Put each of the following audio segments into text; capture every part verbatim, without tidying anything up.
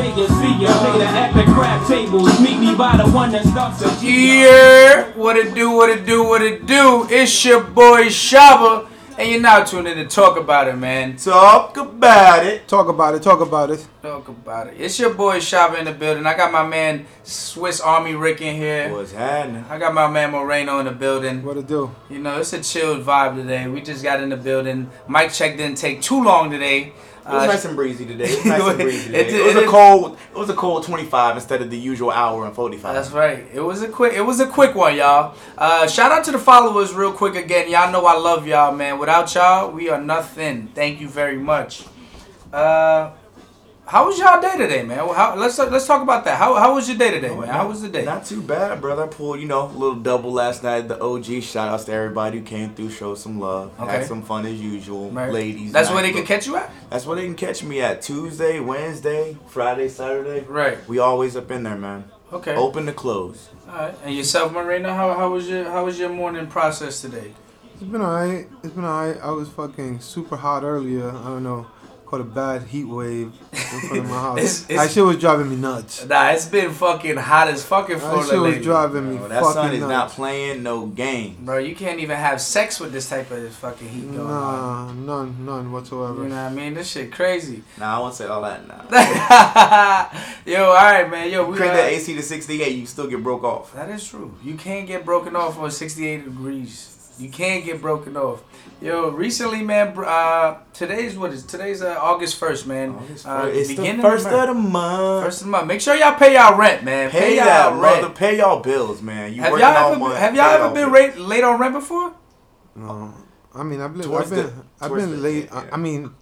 Vegas, see ya later at the crap tables. Meet me by the one that stops at you. Yeah, what it do, what it do, what it do. It's your boy Shabba, and you're now tuned in to Talk About It, man. Talk about it. Talk about it, talk about it. Talk about it. It's your boy Shabba in the building. I got my man Swiss Army Rick in here. What's happening? I got my man Moreno in the building. What it do? You know, it's a chilled vibe today. We just got in the building. Mic check didn't take too long today. It was uh, nice and breezy today. It was nice and breezy today. It, it, it was it, a cold. It was a cold twenty-five instead of the usual hour and forty-five. That's right. It was a quick. It was a quick one, y'all. Uh, shout out to the followers, real quick again. Y'all know I love y'all, man. Without y'all, we are nothing. Thank you very much. Uh, how was y'all day today, man? How, let's let's talk about that. How how was your day today, oh, man? Not, how was the day? Not too bad, brother. I pulled, you know, a little double last night. The O G shout outs to everybody who came through, showed some love, okay. Had some fun as usual, right. Ladies. That's night. Where they can catch you at. That's where they can catch me at. Tuesday, Wednesday, Friday, Saturday. Right. We always up in there, man. Okay. Open to close. All right. And yourself, Moreno. How how was your how was your morning process today? It's been alright. It's been alright. I was fucking super hot earlier. I don't know. Caught a bad heat wave in front of my house. it's, it's, that shit was driving me nuts. Nah, it's been fucking hot as fucking Florida. That shit was driving me fucking nuts. That sun is not playing no game. Bro, you can't even have sex with this type of fucking heat going on. Nah, none, none whatsoever. You know what I mean? This shit crazy. Nah, I won't say all that now. Yo, all right, man. Yo, we crank that A C to sixty-eight, you still get broke off. That is true. You can't get broken off on sixty-eight degrees. You can't get broken off. Yo, recently, man, uh, today's, what is Today's uh, August first, man. August first. Uh, it's beginning the first of the, of the month. First of the month. Make sure y'all pay y'all rent, man. Pay, pay y'all rent. Brother, pay y'all bills, man. You have working all month. Have y'all ever been rate, late on rent before? No. I mean, I've been, I've been, the, I've been late. Yeah. I, I mean,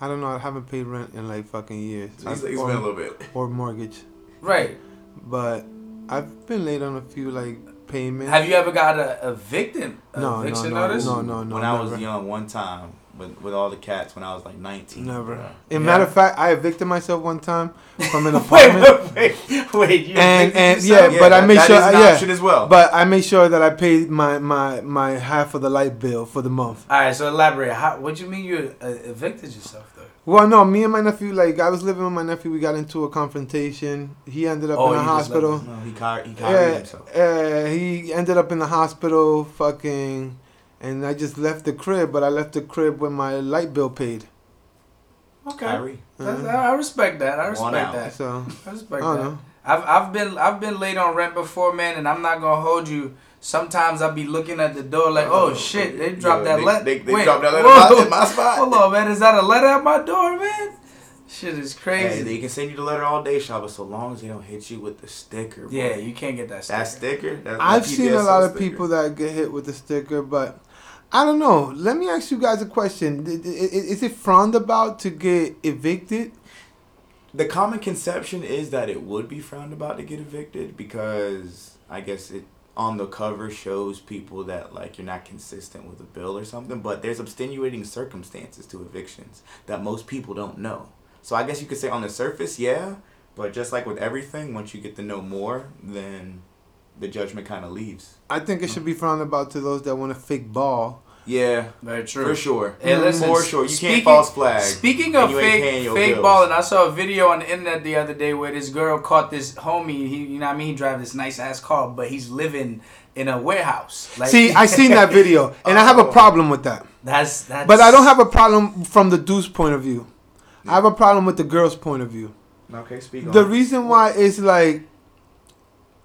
I don't know. I haven't paid rent in like fucking years. It's, it's or, been a little bit. Or mortgage. Right. But I've been late on a few, like, payment. Have you ever got a, a victim no, eviction no, no, notice? No, no, no. When never. I was young, one time with with all the cats, when I was like nineteen. Never. Bro. In yeah. matter of fact, I evicted myself one time from an apartment. wait, wait, wait. You and and yeah, yeah, but that, I made that sure. Is an yeah, option as well. But I made sure that I paid my my my half of the light bill for the month. All right, so elaborate. How, what do you mean you uh, evicted yourself though? Well, no, me and my nephew, like, I was living with my nephew. We got into a confrontation. He ended up oh, in the hospital. Him, no, he car- he carried yeah, himself. Yeah, he ended up in the hospital, fucking, and I just left the crib, but I left the crib when my light bill paid. Okay. Kyrie. Uh-huh. I respect that. I respect that. So, I respect I that. Know. I've I've been I've been late on rent before, man, and I'm not gonna hold you. Sometimes I'll be looking at the door like, oh, oh shit, they dropped yo, that letter. They, they, they dropped that letter in my spot. Hold on, man, is that a letter at my door, man? Shit is crazy. Hey, they can send you the letter all day, Shabba, so long as they don't hit you with the sticker. Bro. Yeah, you can't get that sticker. That sticker? That's I've seen a lot of sticker. people that get hit with the sticker, but I don't know. Let me ask you guys a question. Is it frowned about to get evicted? The common conception is that it would be frowned about to get evicted because I guess it on the cover shows people that like you're not consistent with a bill or something, but there's extenuating circumstances to evictions that most people don't know. So I guess you could say on the surface, yeah, but just like with everything, once you get to know more, then the judgment kind of leaves. I think it should be frowned about to those that want to fake ball. Yeah, very true. For sure. Hey, listen, for sure. You speaking, can't false flag. Speaking of fake fake bills. balling, I saw a video on the internet the other day where this girl caught this homie. He, you know what I mean? He drives this nice ass car, but he's living in a warehouse. Like, see, I seen that video, and oh, I have a problem with that. That's that's. But I don't have a problem from the dude's point of view. I have a problem with the girl's point of view. Okay, speak on. The reason why is like,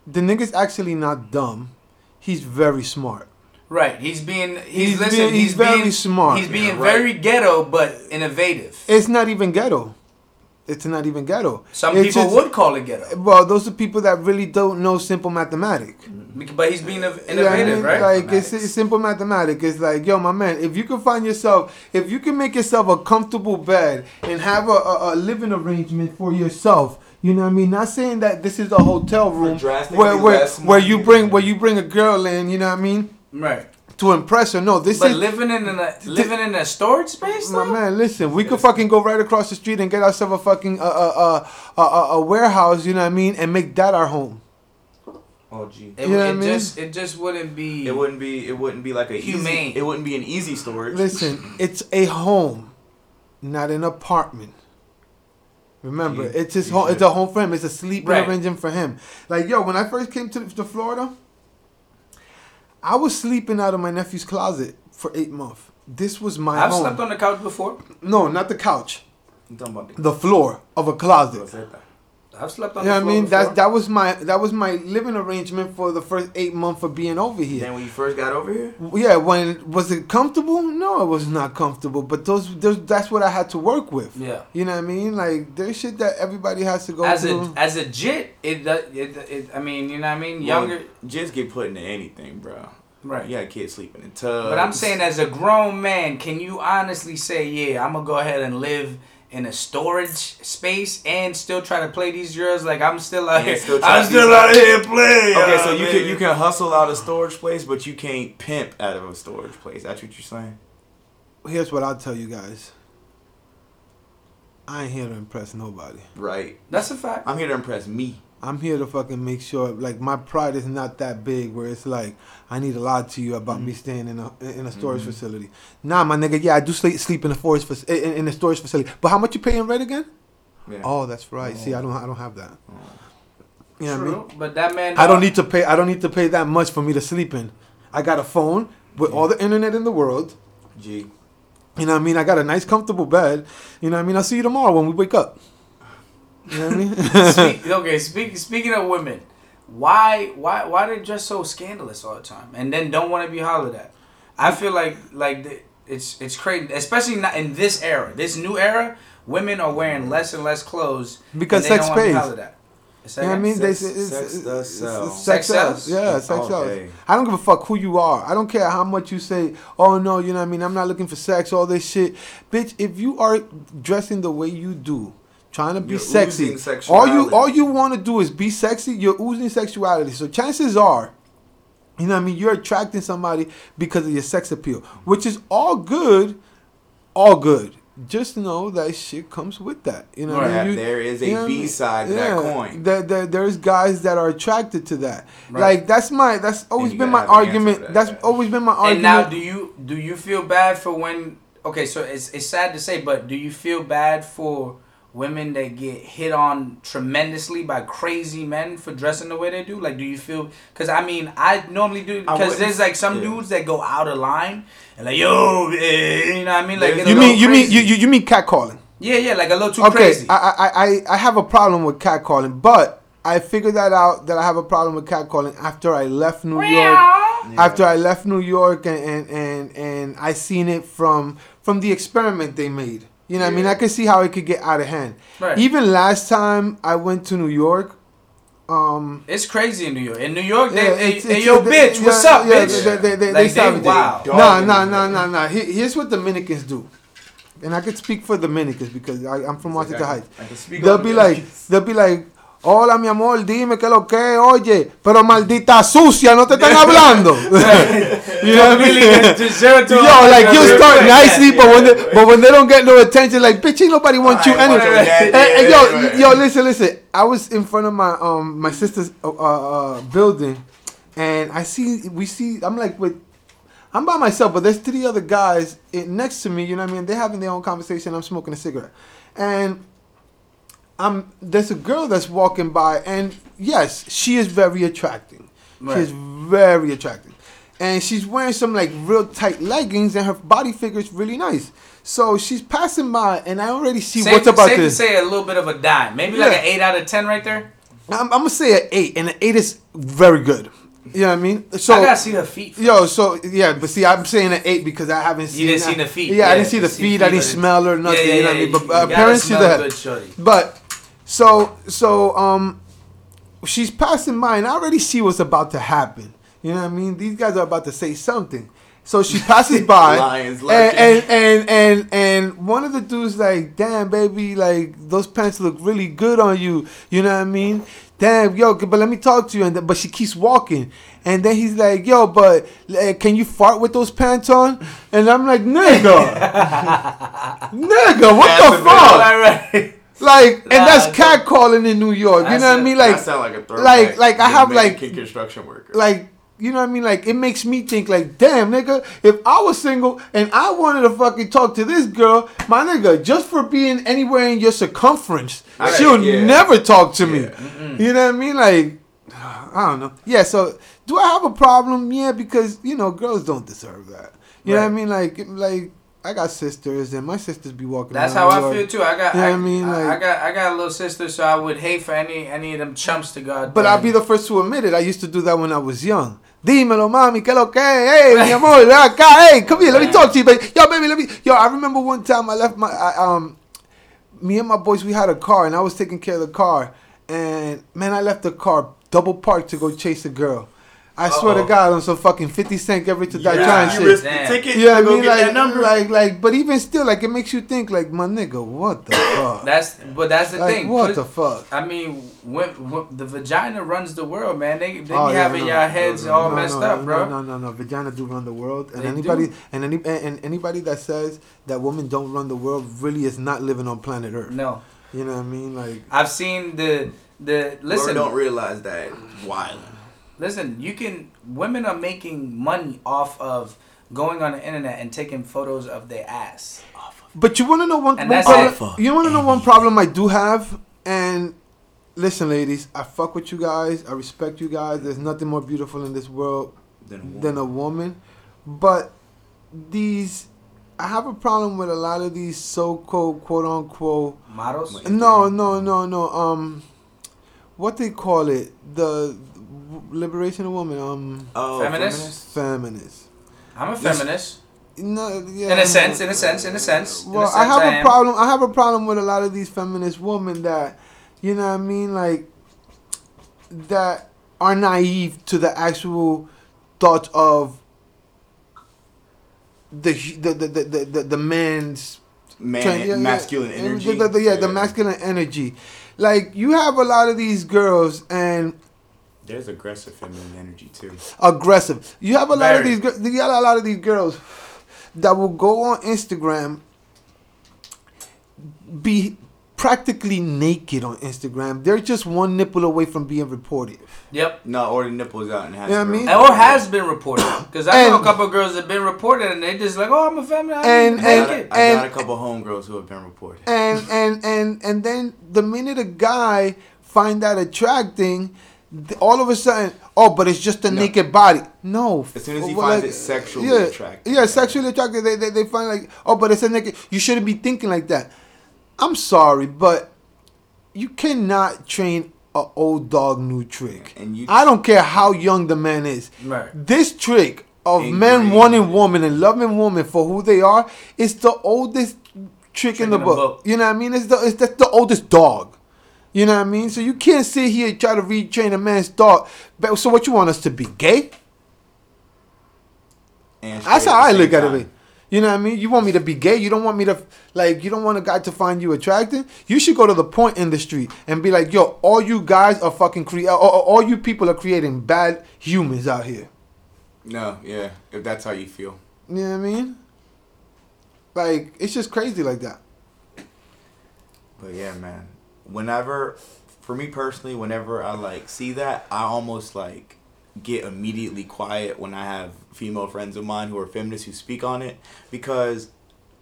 the nigga's actually not dumb. He's very smart. Right, he's being he's, he's listen, being, he's, he's very being, smart. He's being yeah, right. very ghetto, but innovative. It's not even ghetto. It's not even ghetto. Some it's people just, would call it ghetto. Well, those are people that really don't know simple mathematics. But he's being innovative, yeah, I mean, right? Like it's, it's simple mathematics. It's like, yo, my man, if you can find yourself, if you can make yourself a comfortable bed and have a, a, a living arrangement for yourself. You know what I mean? Not saying that this is a hotel room where where, where you bring where you bring a girl in. You know what I mean? Right. To impress her. No, this but is... But living in a living in a storage space, though? My man, listen. We yes. could fucking go right across the street and get ourselves a fucking uh, uh, uh, uh, a warehouse, you know what I mean? And make that our home. Oh, gee. It, you know it, what I mean? just, it just wouldn't be... It wouldn't be... It wouldn't be like a... Humane. Easy, it wouldn't be an easy storage. Listen, it's a home, not an apartment. Remember, he, it's his home, it's a home for him. It's a sleep right. arrangement for him. Like, yo, when I first came to, to Florida, I was sleeping out of my nephew's closet for eight months. This was my I've home. Slept on the couch before. No, not the couch. I'm talking about the, the floor of a closet. I've slept on you know the floor. I mean, that that was my that was my living arrangement for the first eight months of being over here. Then when you first got over here? Yeah, when was it comfortable? No, it was not comfortable. But those, those that's what I had to work with. Yeah, you know what I mean? Like, there's shit that everybody has to go as through. A, as a jit, it, it, it, it I mean, you know what I mean? Younger well, jits get put into anything, bro. Right. You got kids sleeping in tubs. But I'm saying, as a grown man, can you honestly say, yeah, I'm gonna go ahead and live in a storage space and still try to play these girls? Like, I'm still out here. Still I'm still out guys. here playing. Okay, so you can you can hustle out of storage place, but you can't pimp out of a storage place. That's what you're saying. Here's what I'll tell you guys. I ain't here to impress nobody. Right. That's a fact. I'm here to impress me. I'm here to fucking make sure, like, my pride is not that big where it's like, I need to lie to you about mm-hmm. me staying in a in a storage mm-hmm. facility. Nah, my nigga, yeah, I do sleep sleep in a forest for, in, in a storage facility. But how much you paying rent again? Yeah. Oh, that's right. Oh. See, I don't I don't have that. Oh. You know True, what I mean? But that man, I don't need to pay. I don't need to pay that much for me to sleep in. I got a phone with yeah. all the internet in the world. Gee, you know what I mean? I got a nice, comfortable bed. You know what I mean? I'll see you tomorrow when we wake up. You know what I mean? Speak, okay, speak, speaking of women, why why why they dress so scandalous all the time and then don't want to be hollered at? I feel like like the, it's it's crazy, especially not in this era, this new era. Women are wearing less and less clothes because and they sex don't pays. Want to be hollered at. Is that you know what I mean? Sex, they, it's, sex does sell. Sex sells. Yeah, sex sells. Okay. I don't give a fuck who you are. I don't care how much you say, oh, no, you know what I mean? I'm not looking for sex, all this shit. Bitch, if you are dressing the way you do, trying to be you're sexy. All you all you want to do is be sexy. You're oozing sexuality. So chances are, you know what I mean, you're attracting somebody because of your sex appeal, which is all good, all good. Just know that shit comes with that. You know, right. I mean? you, there is a you know B side to yeah, that coin. There, there, there's guys that are attracted to that. Right. Like that's my that's always been my argument. That, that's yeah. always been my argument. And now, do you do you feel bad for when? Okay, so it's it's sad to say, but do you feel bad for women that get hit on tremendously by crazy men for dressing the way they do? Like, do you feel... Because, I mean, I normally do... Because there's, like, some yeah. dudes that go out of line. And, like, yo, eh, you know what I mean? Like, you mean, you mean you, you, you mean catcalling? Yeah, yeah, like a little too okay, crazy. Okay, I, I, I have a problem with catcalling, but I figured that out, that I have a problem with catcalling after I left New York. Yeah. After I left New York, and, and, and, and I seen it from from the experiment they made. You know what yeah. I mean? I could see how it could get out of hand. Right. Even last time I went to New York. Um, it's crazy in New York. In New York, they, yeah, it's, they, it's, hey, yo, they, bitch, yeah, what's up, yeah, bitch? They, they, they, like, they, they wow. Nah, nah, nah, nah, nah. Here's what Dominicans do. And I could speak for Dominicans because I, I'm from Washington like Heights. I, I can speak they'll be like, They'll be like, hola, mi amor, dime que lo que, oye, pero maldita sucia, no te están hablando. You know what I mean? Yo, like, you start nicely, but when they, but when they don't get no attention, like, bitch, ain't nobody want you anyway. Yo, yo, listen, listen. I was in front of my um my sister's uh, uh, building, and I see we see. I'm like with. I'm by myself, but there's three other guys next to me. You know what I mean? They're having their own conversation. I'm smoking a cigarette, and I'm, there's a girl that's walking by, and yes, she is very attracting. Right. She is very attracting. And she's wearing some, like, real tight leggings, and her body figure is really nice. So she's passing by, and I already see safe, what's about safe this. Safe to say a little bit of a dime. Maybe yeah. like an eight out of ten right there? I'm, I'm going to say an eight, and an eight is very good. You know what I mean? So I gotta see her feet. First. Yo, so yeah, but see, I'm saying an eight because I haven't seen. You didn't I, see the feet. Yeah, yeah, I didn't see the see feet. feet. I didn't smell her. Nothing. Yeah, yeah, you know yeah, what I mean? But uh, parents see the head. But so so um, she's passing by, and I already see what's about to happen. You know what I mean? These guys are about to say something. So she passes by, Lions and, and, and and and one of the dudes like, damn, baby, like those pants look really good on you. You know what I mean? Damn, yo, but let me talk to you. And then, but she keeps walking, and then he's like, yo, but uh, can you fart with those pants on? And I'm like, nigga, nigga, what that's the fuck? Right. Like, and nah, that's catcalling in New York. You know what I mean? Like, I sound like a third like, like, like I have like construction worker. Like, you know what I mean? Like, it makes me think, like, damn, nigga, if I was single and I wanted to fucking talk to this girl, my nigga, just for being anywhere in your circumference, I she'll yeah. never talk to yeah. me. Mm-mm. You know what I mean? Like, I don't know. Yeah, so do I have a problem? Yeah, because, you know, girls don't deserve that. You right. know what I mean? Like, like I got sisters, and my sisters be walking That's around. That's how I feel, too. I got, you know I, I, mean? like, I got I got a little sister, so I would hate for any any of them chumps to go out. But I'll be the first to admit it. I used to do that when I was young. Dímelo, mami, que lo que? Hey, mi amor, acá. Hey, come here. Let me talk to you, baby. Yo, baby, let me. Yo, I remember one time I left my, I, um, me and my boys, we had a car, and I was taking care of the car. And, man, I left the car double parked to go chase a girl. I Uh-oh. swear to God, on some fucking fifty cent every to that giant shit. You risk the ticket, yeah, I mean, like, like, like, but even still, like, it makes you think, like, my nigga, what the fuck? That's, but that's the like, thing. What Put, the fuck? I mean, when, when the vagina runs the world, man. They, they oh, be yeah, having no, y'all heads no, no, all no, messed no, up, no, bro. No, no, no, no, vagina do run the world, and they anybody, do. and any, and, and anybody that says that women don't run the world really is not living on planet Earth. No, you know what I mean? Like, I've seen the the listen. Lord don't realize that wild. Listen, you can. Women are making money off of going on the internet and taking photos of their ass. But you want to know one. one problem, you want to know one problem I do have. And listen, ladies, I fuck with you guys. I respect you guys. There's nothing more beautiful in this world than a woman. Than a woman. But these, I have a problem with a lot of these so-called quote unquote models. No, no, no, no. Um, what they call it the. Liberation of women. Um, oh, feminist? Feminist. I'm a feminist. No, yeah, in a sense, in a sense, in a sense. Well, in a sense, I have I a am. problem. I have a problem with a lot of these feminist women that, you know what I mean, like, that are naive to the actual thought of the the the the, the, the man's man trend, yeah, masculine yeah, energy. The, the, yeah, the masculine energy. Like, you have a lot of these girls and. There's aggressive feminine energy too. Aggressive. You have a lot Very. of these. You got a lot of these girls that will go on Instagram, be practically naked on Instagram. They're just one nipple away from being reported. Yep. No, or the nipple's out and has. You know what I mean? And, or has been reported. Because I know a couple of girls that have been reported, and they just like, oh, I'm a feminine. And I and, and I got a couple homegirls who have been reported. And and and and then the minute a guy find that attracting. All of a sudden, oh, but it's just a no. naked body. No. As soon as he well, finds like, it sexually yeah, attractive. Yeah, sexually attractive. They, they they find like, oh, but it's a naked. You shouldn't be thinking like that. I'm sorry, but you cannot train an old dog new trick. And you, I don't care how young the man is. Right. This trick of Angry. men wanting women and loving women for who they are is the oldest trick, trick in the, in the book. book. You know what I mean? It's the it's the, the oldest dog. You know what I mean? So you can't sit here and try to retrain a man's thought. But so what you want us to be gay? And that's how I look time. at it. You know what I mean? You want me to be gay? You don't want me to like? You don't want a guy to find you attractive? You should go to the porn industry and be like, yo, all you guys are fucking cre- all, all you people are creating bad humans out here. No, yeah, if that's how you feel. You know what I mean? Like it's just crazy like that. But yeah, man. Whenever, for me personally, whenever I, like, see that, I almost, like, get immediately quiet when I have female friends of mine who are feminists who speak on it. Because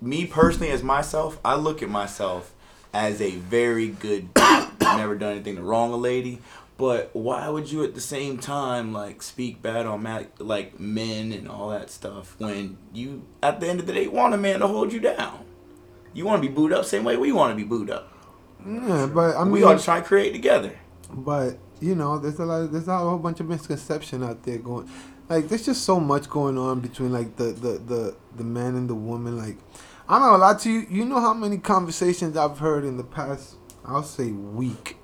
me personally, as myself, I look at myself as a very good dude. Never done anything to wrong a lady. But why would you at the same time, like, speak bad on, ma- like, men and all that stuff when you, at the end of the day, want a man to hold you down? You want to be booed up the same way we want to be booed up. Yeah, but I mean, we all try to create together. But you know, there's a lot, of, there's a whole bunch of misconception out there going. Like, there's just so much going on between like the the the, the man and the woman. Like, I'm not gonna lie to you. You know how many conversations I've heard in the past, I'll say week,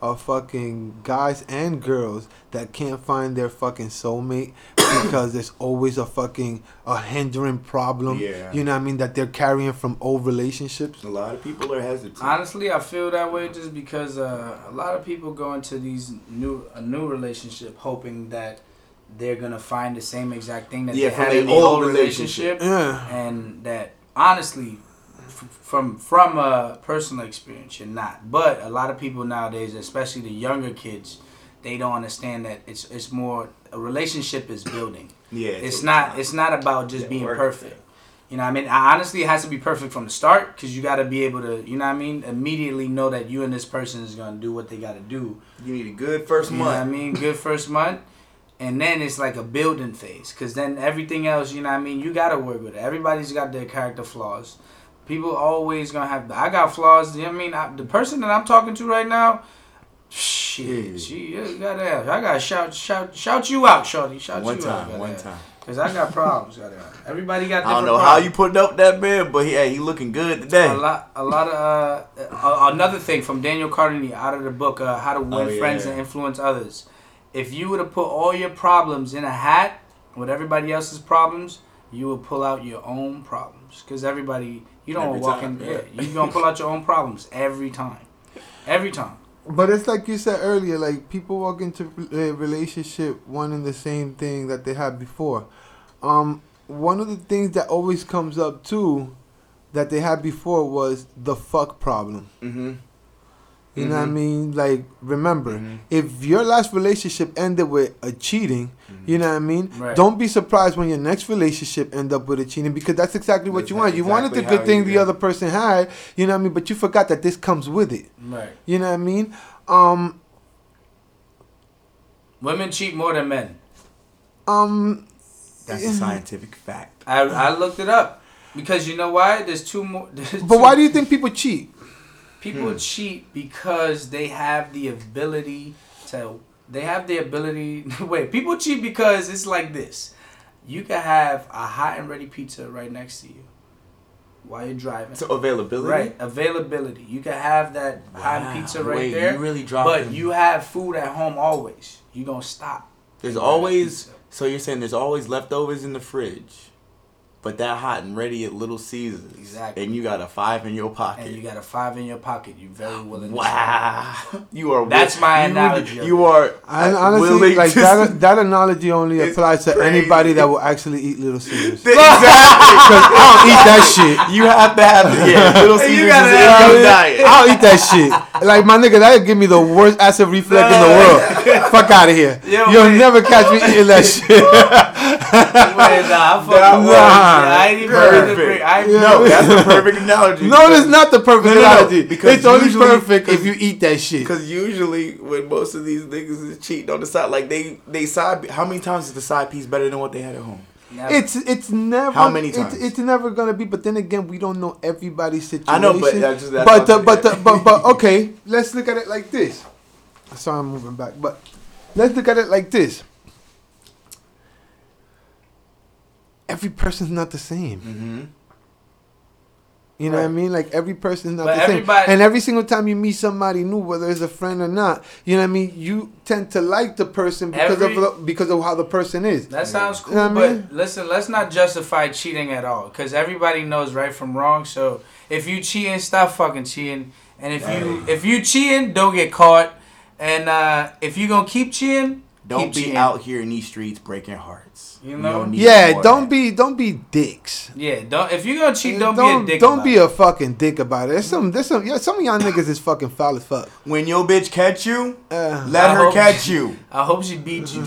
of fucking guys and girls that can't find their fucking soulmate because there's always a fucking a hindering problem. Yeah. You know what I mean? That they're carrying from old relationships. A lot of people are hesitant. Honestly, I feel that way just because uh, a lot of people go into these new a new relationship hoping that they're gonna find the same exact thing that yeah, they had in the old relationship. relationship. Yeah. And that honestly, f- from from a personal experience, you're not. But a lot of people nowadays, especially the younger kids, they don't understand that it's it's more a relationship is building. Yeah. It's, it's not it's not about just being perfect. You know what I mean? I honestly, it has to be perfect from the start, because you got to be able to, you know what I mean, immediately know that you and this person is going to do what they got to do. You need a good first month. You know what I mean? Good first month. And then it's like a building phase, because then everything else, you know what I mean, you got to work with it. Everybody's got their character flaws. People always going to have, I got flaws. You know what I mean? I, the person that I'm talking to right now, shit, she got to have, I got to shout, shout, shout you out, shorty. Shout one you time, out. One time, one time. Cause I got problems. Everybody got different problems. I don't know problems. How you put up that man, but he, hey, he looking good today. A lot, a lot of uh, another thing from Daniel Cardini out of the book, uh, How to Win oh, yeah. Friends and Influence Others. If you were to put all your problems in a hat with everybody else's problems, you would pull out your own problems. Cause everybody, you don't every walk time, in. Yeah. Yeah, you gonna pull out your own problems every time, every time. But it's like you said earlier, like people walk into a relationship wanting the same thing that they had before. Um, one of the things that always comes up too that they had before was the fuck problem. Mm-hmm. You mm-hmm. know what I mean? Like, remember, mm-hmm. if your last relationship ended with a cheating, mm-hmm. you know what I mean? Right. Don't be surprised when your next relationship end up with a cheating, because that's exactly what that's you want. Exactly you wanted the good thing the other person had, you know what I mean? But you forgot that this comes with it. Right. You know what I mean? Um, Women cheat more than men. Um, That's a scientific fact. I, I looked it up, because you know why? There's two more. There's but two. Why do you think people cheat? People hmm. cheat because they have the ability to, they have the ability, wait, people cheat because it's like this. You can have a hot and ready pizza right next to you while you're driving. So availability? Right, availability. You can have that wow. hot pizza right wait, there, you really dropped but them. You have food at home always. You're going to stop. There's always, so you're saying there's always leftovers in the fridge. But that hot and ready at Little Caesars. Exactly. And you got a five in your pocket. And you got a five in your pocket. You're very willing wow. to Wow. You are That's willing. my analogy. You, you are I, honestly, willing like to that, that analogy only applies to crazy. anybody that will actually eat Little Caesars. Exactly. Because I'll eat that shit. You have to have the, yeah, Little Caesars you gotta have your diet. I'll eat that shit. Like, my nigga, that'll give me the worst acid reflux no. in the world. Fuck out of here. Yo, You'll man. never catch me eating that shit. Wait, nah, I fucking nah. I ain't even perfect. I yeah. No, that's the perfect analogy. No, that's not the perfect no, analogy. No, because it's only perfect if you eat that shit. Because usually, when most of these niggas is cheating on the side, like they they side. How many times is the side piece better than what they had at home? Never. It's it's never. How many times? It's, it's never gonna be. But then again, we don't know everybody's situation. I know, but that's just that's but, the, but, the, but but okay, let's look at it like this. Sorry, I'm moving back, but let's look at it like this. Every person's not the same. Mm-hmm. You know right. what I mean? Like, every person's not but the same. And every single time you meet somebody new, whether it's a friend or not, you know what I mean? You tend to like the person because every, of because of how the person is. That sounds cool, you know but I mean? Listen, let's not justify cheating at all, because everybody knows right from wrong. So if you cheating, stop fucking cheating. And if Damn. you if you cheating, don't get caught. And uh, if you gonna keep cheating, Don't Keep be cheating. out here in these streets breaking hearts. You know? Don't yeah, don't be don't be dicks. Yeah, don't if you're gonna cheat, don't, don't be a dick. Don't about be it. a fucking dick about it. There's some there's some yeah, some of y'all niggas is fucking foul as fuck. When your bitch catch you, uh, let I her hope, catch you. I hope she beat you.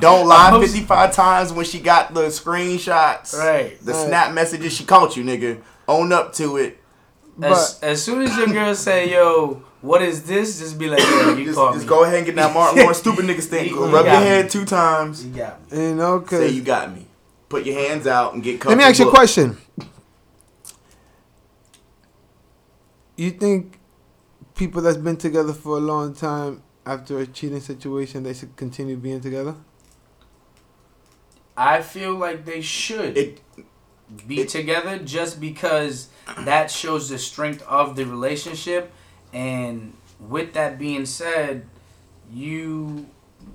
Don't lie fifty-five she, times when she got the screenshots. Right. The right. snap messages she caught you, nigga. Own up to it. As, but, as soon as your girl say, yo, what is this? Just be like, yeah, you just, call just me. go ahead and get that Martin Lawrence stupid nigga thing. Go rub your head me. two times. You got me. You know, cause say you got me. Put your hands out and get comfortable. Let me ask you a question. You think people that's been together for a long time after a cheating situation, they should continue being together? I feel like they should. It, be together just because that shows the strength of the relationship. And with that being said, you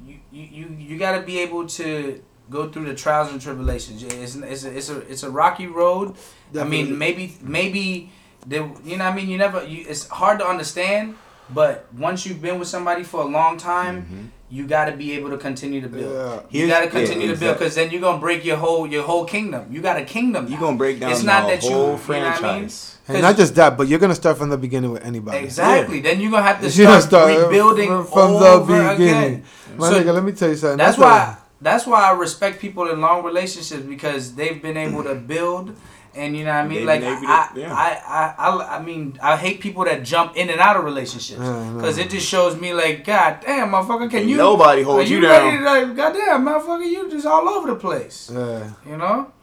you you, you got to be able to go through the trials and tribulations. It's it's a, it's a it's a rocky road. Definitely. I mean, maybe maybe the you know what I mean you never you, it's hard to understand, but once you've been with somebody for a long time, mm-hmm. you got to be able to continue to build. Yeah. You got to continue yeah, exactly. to build, because then you're going to break your whole your whole kingdom. You got a kingdom. You're going to break down it's not that whole you, franchise. You know what I mean? And not just that, but you're going to start from the beginning with anybody. Exactly. Yeah. Then you're going to have to start, start rebuilding from, from over the beginning. Again. My so, nigga, let me tell you something. That's why, that's why I respect people in long relationships, because they've been able to build. And you know what I mean? They, like, they, I, yeah. I, I, I, I mean, I hate people that jump in and out of relationships. Because it just shows me, like, God damn, motherfucker, can Ain't you... nobody hold you, you down. To, like, God damn, motherfucker, you just all over the place. Yeah. You know?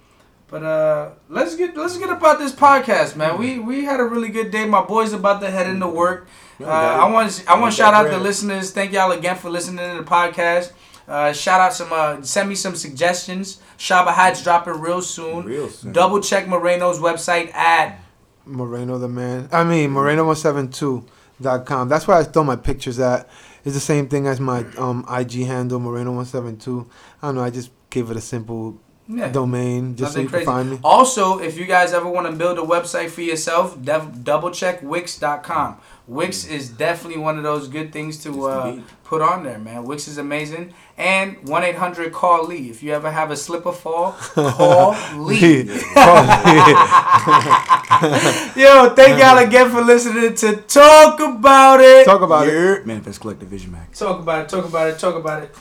But uh, let's get let's get about this podcast, man. We we had a really good day. My boy's about to head into work. Uh, I want I want to shout out the listeners. Thank y'all again for listening to the podcast. Uh, shout out some uh, send me some suggestions. Shabba Hats dropping real soon. Real soon. Double check Moreno's website at Moreno the man. I mean Moreno one seventy-two dot com. That's where I throw my pictures at. It's the same thing as my um, I G handle, Moreno one seventy-two. I don't know, I just gave it a simple yeah. domain just Nothing so you crazy. Can find me. Also, if you guys ever want to build a website for yourself, dev- double check Wix dot com. Wix is definitely one of those good things to uh, put on there, man. Wix is amazing. And one eight hundred call Lee. If you ever have a slip or fall, call Lee. Yo, thank y'all again for listening to Talk About It. Talk About yeah. It. Manifest Collective Vision Max. Talk about it. Talk about it. Talk about it.